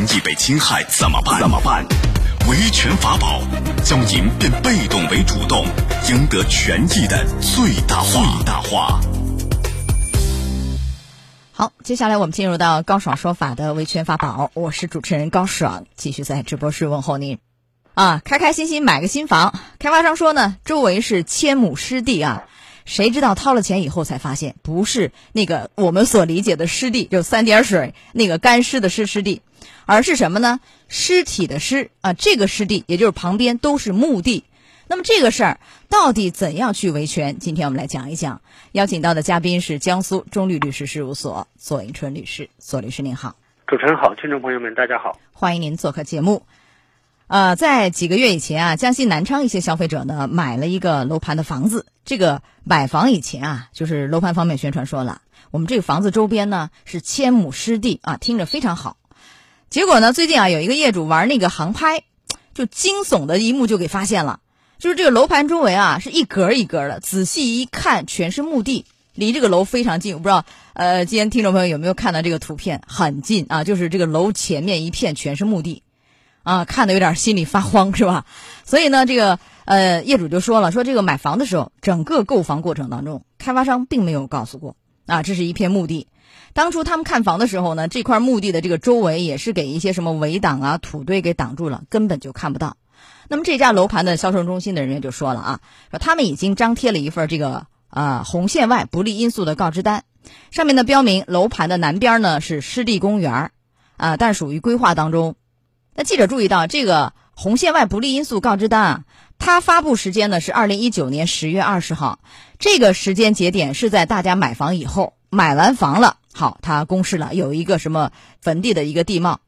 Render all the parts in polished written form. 权益被侵害怎么办？维权法宝，将赢变被动为主动，赢得权益的最大化。好，接下来我们进入到高爽说法的维权法宝，我是主持人高爽，继续在直播室问候您。开心买个新房，开发商说呢，周围是1000亩湿地啊，谁知道掏了钱以后才发现，不是那个我们所理解的湿地，就3点水那个干湿的湿地，而是什么呢？尸体的尸啊，这个湿地也就是旁边都是墓地。那么这个事儿到底怎样去维权？今天我们来讲一讲。邀请到的嘉宾是江苏中律律师事务所左迎春律师。左律师您好。主持人好，听众朋友们大家好，欢迎您做客节目。在几个月以前啊，江西南昌一些消费者呢买了一个楼盘的房子。这个买房以前啊，就是楼盘方面宣传说了，我们这个房子周边呢是1000亩湿地啊，听着非常好。结果呢，最近啊有一个业主玩那个航拍，就惊悚的一幕就给发现了，就是这个楼盘周围啊是一格一格的，仔细一看全是墓地，离这个楼非常近。我不知道今天听众朋友有没有看到这个图片，很近啊，就是这个楼前面一片全是墓地。看得有点心里发慌是吧？所以呢，这个业主就说了，说这个买房的时候，整个购房过程当中，开发商并没有告诉过啊，这是一片墓地。当初他们看房的时候呢，这块墓地的这个周围也是给一些什么围挡啊、土堆给挡住了，根本就看不到。那么这家楼盘的销售中心的人员就说了啊，说他们已经张贴了一份这个红线外不利因素的告知单，上面呢标明楼盘的南边呢是湿地公园啊，但属于规划当中。那记者注意到，这个红线外不利因素告知单啊，它发布时间呢是2019年10月20号，这个时间节点是在大家买房以后，买完房了，好，它公示了有一个什么坟地的一个地貌。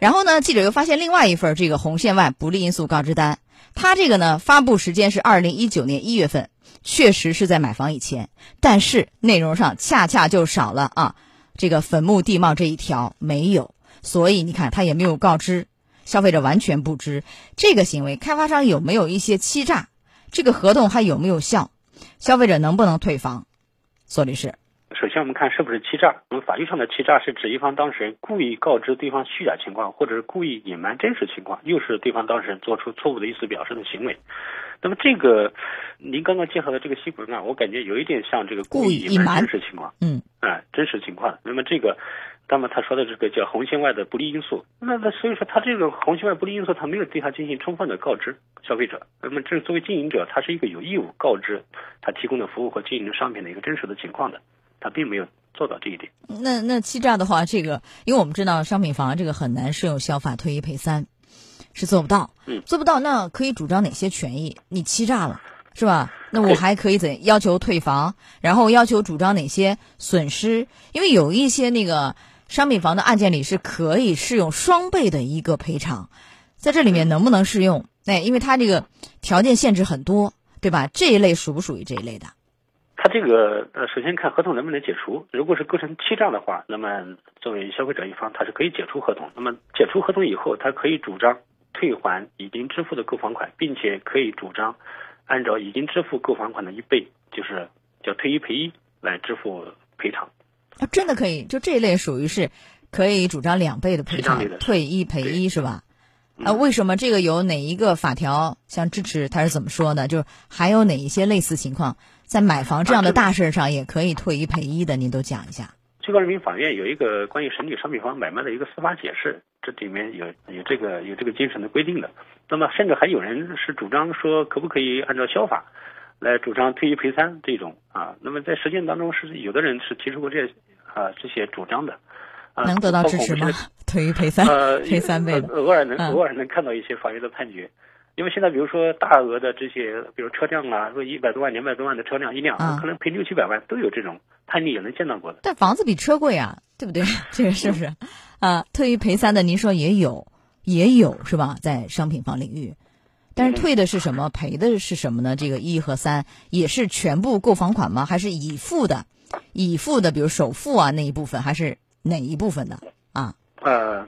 然后呢，记者又发现另外一份这个红线外不利因素告知单，它这个呢发布时间是2019年1月份，确实是在买房以前，但是内容上恰恰就少了这个坟墓地貌这一条没有，所以你看它也没有告知。消费者完全不知这个行为，开发商有没有一些欺诈？这个合同还有没有效？消费者能不能退房？左律师，首先我们看是不是欺诈。我们法律上的欺诈是指一方当事人故意告知对方虚假情况，或者是故意隐瞒真实情况，诱使对方当事人做出错误的意思表示的行为。那么这个您刚刚介绍的这个西谷呢，我感觉有一点像这个故意隐瞒真实情况。真实情况。那么这个。那么他说的这个叫红线外的不利因素，那所以说他这个红线外不利因素，他没有对他进行充分的告知消费者。那么这作为经营者，他是一个有义务告知他提供的服务和经营商品的一个真实的情况的，他并没有做到这一点。那欺诈的话，这个因为我们知道商品房这个很难适用消法退一赔三，是做不到。做不到，那可以主张哪些权益？你欺诈了是吧？那我还可以要求退房，然后要求主张哪些损失？因为有一些那个。商品房的案件里是可以适用双倍的一个赔偿，在这里面能不能适用？因为它这个条件限制很多，对吧？这一类属不属于这一类的？它这个首先看合同能不能解除。如果是构成欺诈的话，那么作为消费者一方，他是可以解除合同。那么解除合同以后，他可以主张退还已经支付的购房款，并且可以主张按照已经支付购房款的1倍，就是叫退一赔一来支付赔偿。真的可以，就这一类属于是可以主张2倍的赔偿，退一赔一是吧？为什么这个有哪一个法条像支持？他是怎么说的？就还有哪一些类似情况，在买房这样的大事上也可以退一赔一的？您都讲一下。最高人民法院有一个关于审理商品房买卖的一个司法解释，这里面有这个精神的规定的。那么甚至还有人是主张说，可不可以按照消法？来主张退一赔三这种那么在实践当中是有的人是提出过这些主张的，能得到支持吗？退一赔三，赔3倍的，偶尔能看到一些法院的判决，因为现在比如说大额的这些，比如车辆说100多万、200多万的车辆一辆，可能赔600-700万都有这种判例也能见到过的。但房子比车贵啊，对不对？这个是不是退一赔三的，您说也有是吧？在商品房领域。但是退的是什么，赔的是什么呢？这个1和3也是全部购房款吗？还是已付的，比如首付那一部分，还是哪一部分的啊？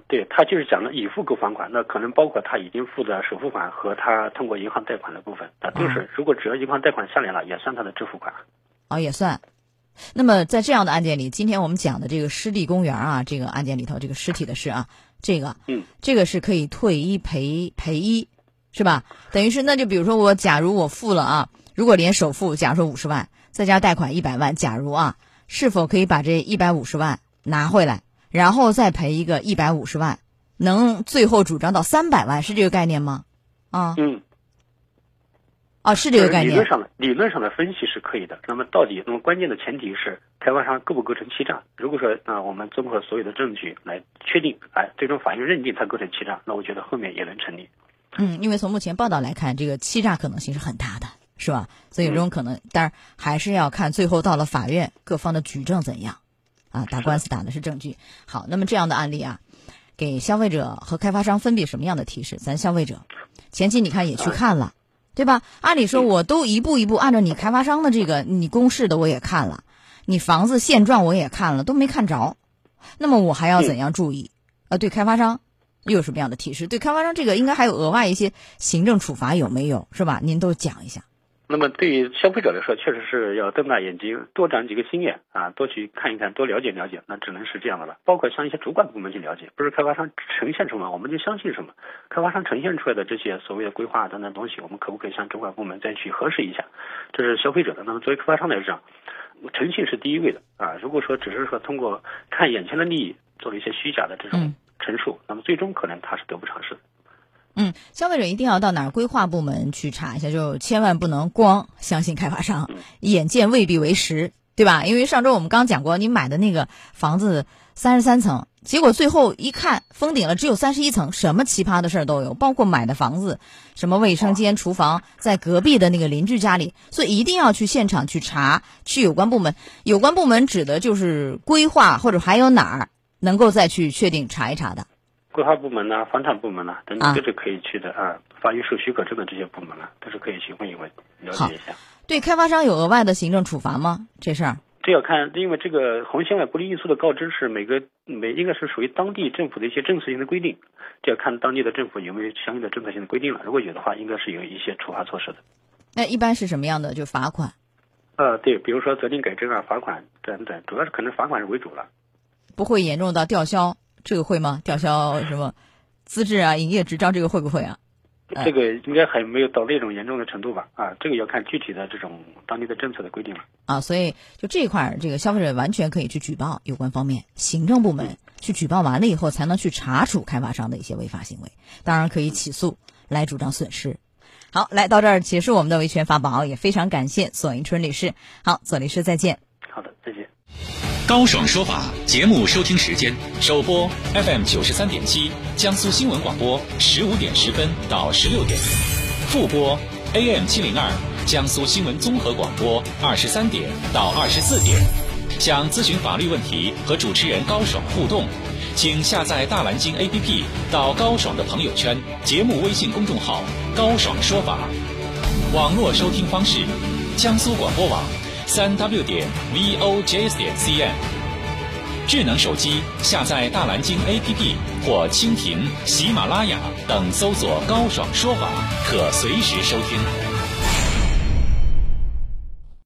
对，他就是讲的已付购房款，那可能包括他已经付的首付款和他通过银行贷款的部分，都是如果只要银行贷款下来了，也算他的支付款。也算。那么在这样的案件里，今天我们讲的这个湿地公园啊，这个案件里头，这个尸体的尸啊，这个是可以退一赔一，是吧？等于是那就比如说我假如我付了啊，如果连首付假如说50万，再加贷款100万，假如啊，是否可以把这150万拿回来，然后再赔一个150万，能最后主张到300万，是这个概念吗？啊，是这个概念。理论上的分析是可以的。那么关键的前提是开发商构不构成欺诈。如果说我们综合所有的证据来确定，最终法院认定它构成欺诈，那我觉得后面也能成立。因为从目前报道来看，这个欺诈可能性是很大的，是吧？所以这种可能，当然还是要看最后到了法院各方的举证怎样啊。打官司打的是证据。好，那么这样的案例啊，给消费者和开发商分别什么样的提示？咱消费者前期你看也去看了，对吧？按理说我都一步一步按照你开发商的这个你公示的我也看了，你房子现状我也看了，都没看着，那么我还要怎样注意？对开发商又有什么样的提示？对开发商这个应该还有额外一些行政处罚有没有？是吧？您都讲一下。那么对于消费者来说，确实是要瞪大眼睛，多长几个心眼啊，多去看一看，多了解，那只能是这样的了。包括像一些主管部门去了解，不是开发商呈现什么我们就相信什么，开发商呈现出来的这些所谓的规划等等东西，我们可不可以向主管部门再去核实一下？这是消费者的。那么作为开发商来讲，诚信是第一位的啊。如果说只是说通过看眼前的利益做了一些虚假的这种陈述，那么最终可能他是得不偿失的。消费者一定要到哪儿规划部门去查一下，就千万不能光相信开发商，眼见未必为实，对吧？因为上周我们刚讲过，你买的那个房子33层，结果最后一看封顶了，只有31层，什么奇葩的事儿都有，包括买的房子，什么卫生间、厨房在隔壁的那个邻居家里，所以一定要去现场去查，去有关部门。有关部门指的就是规划，或者还有哪儿能够再去确定查一查的。规划部门呐、房产部门呐、等等，都是可以去的啊。法院受许可证的这些部门都是可以去问一问，了解一下。对开发商有额外的行政处罚吗？这事儿这要看，因为这个红线外不利因素的告知是每应该是属于当地政府的一些政策性的规定，这要看当地的政府有没有相应的政策性的规定了。如果有的话，应该是有一些处罚措施的。那一般是什么样的？就罚款？对，比如说责令改正啊、罚款等等，主要是可能罚款是为主了。不会严重到吊销？这个会吗？吊销什么资质啊、营业执照，这个会不会啊？这个应该还没有到那种严重的程度吧？这个要看具体的这种当地的政策的规定了。所以就这一块，这个消费者完全可以去举报有关方面行政部门，去举报完了以后，才能去查处开发商的一些违法行为。当然可以起诉来主张损失。好，来到这儿结束我们的维权法宝，也非常感谢左迎春律师。好，左律师再见。好的，再见。高爽说法节目收听时间，首播 FM93.7，江苏新闻广播15点10分到16点；复播 AM702，江苏新闻综合广播23点到24点。想咨询法律问题和主持人高爽互动，请下载大蓝鲸 APP， 到高爽的朋友圈、节目微信公众号“高爽说法”。网络收听方式：江苏广播网。3w.vojs.cn， 智能手机下载大蓝鲸 APP 或蜻蜓、喜马拉雅等搜索“高爽说法”，可随时收听。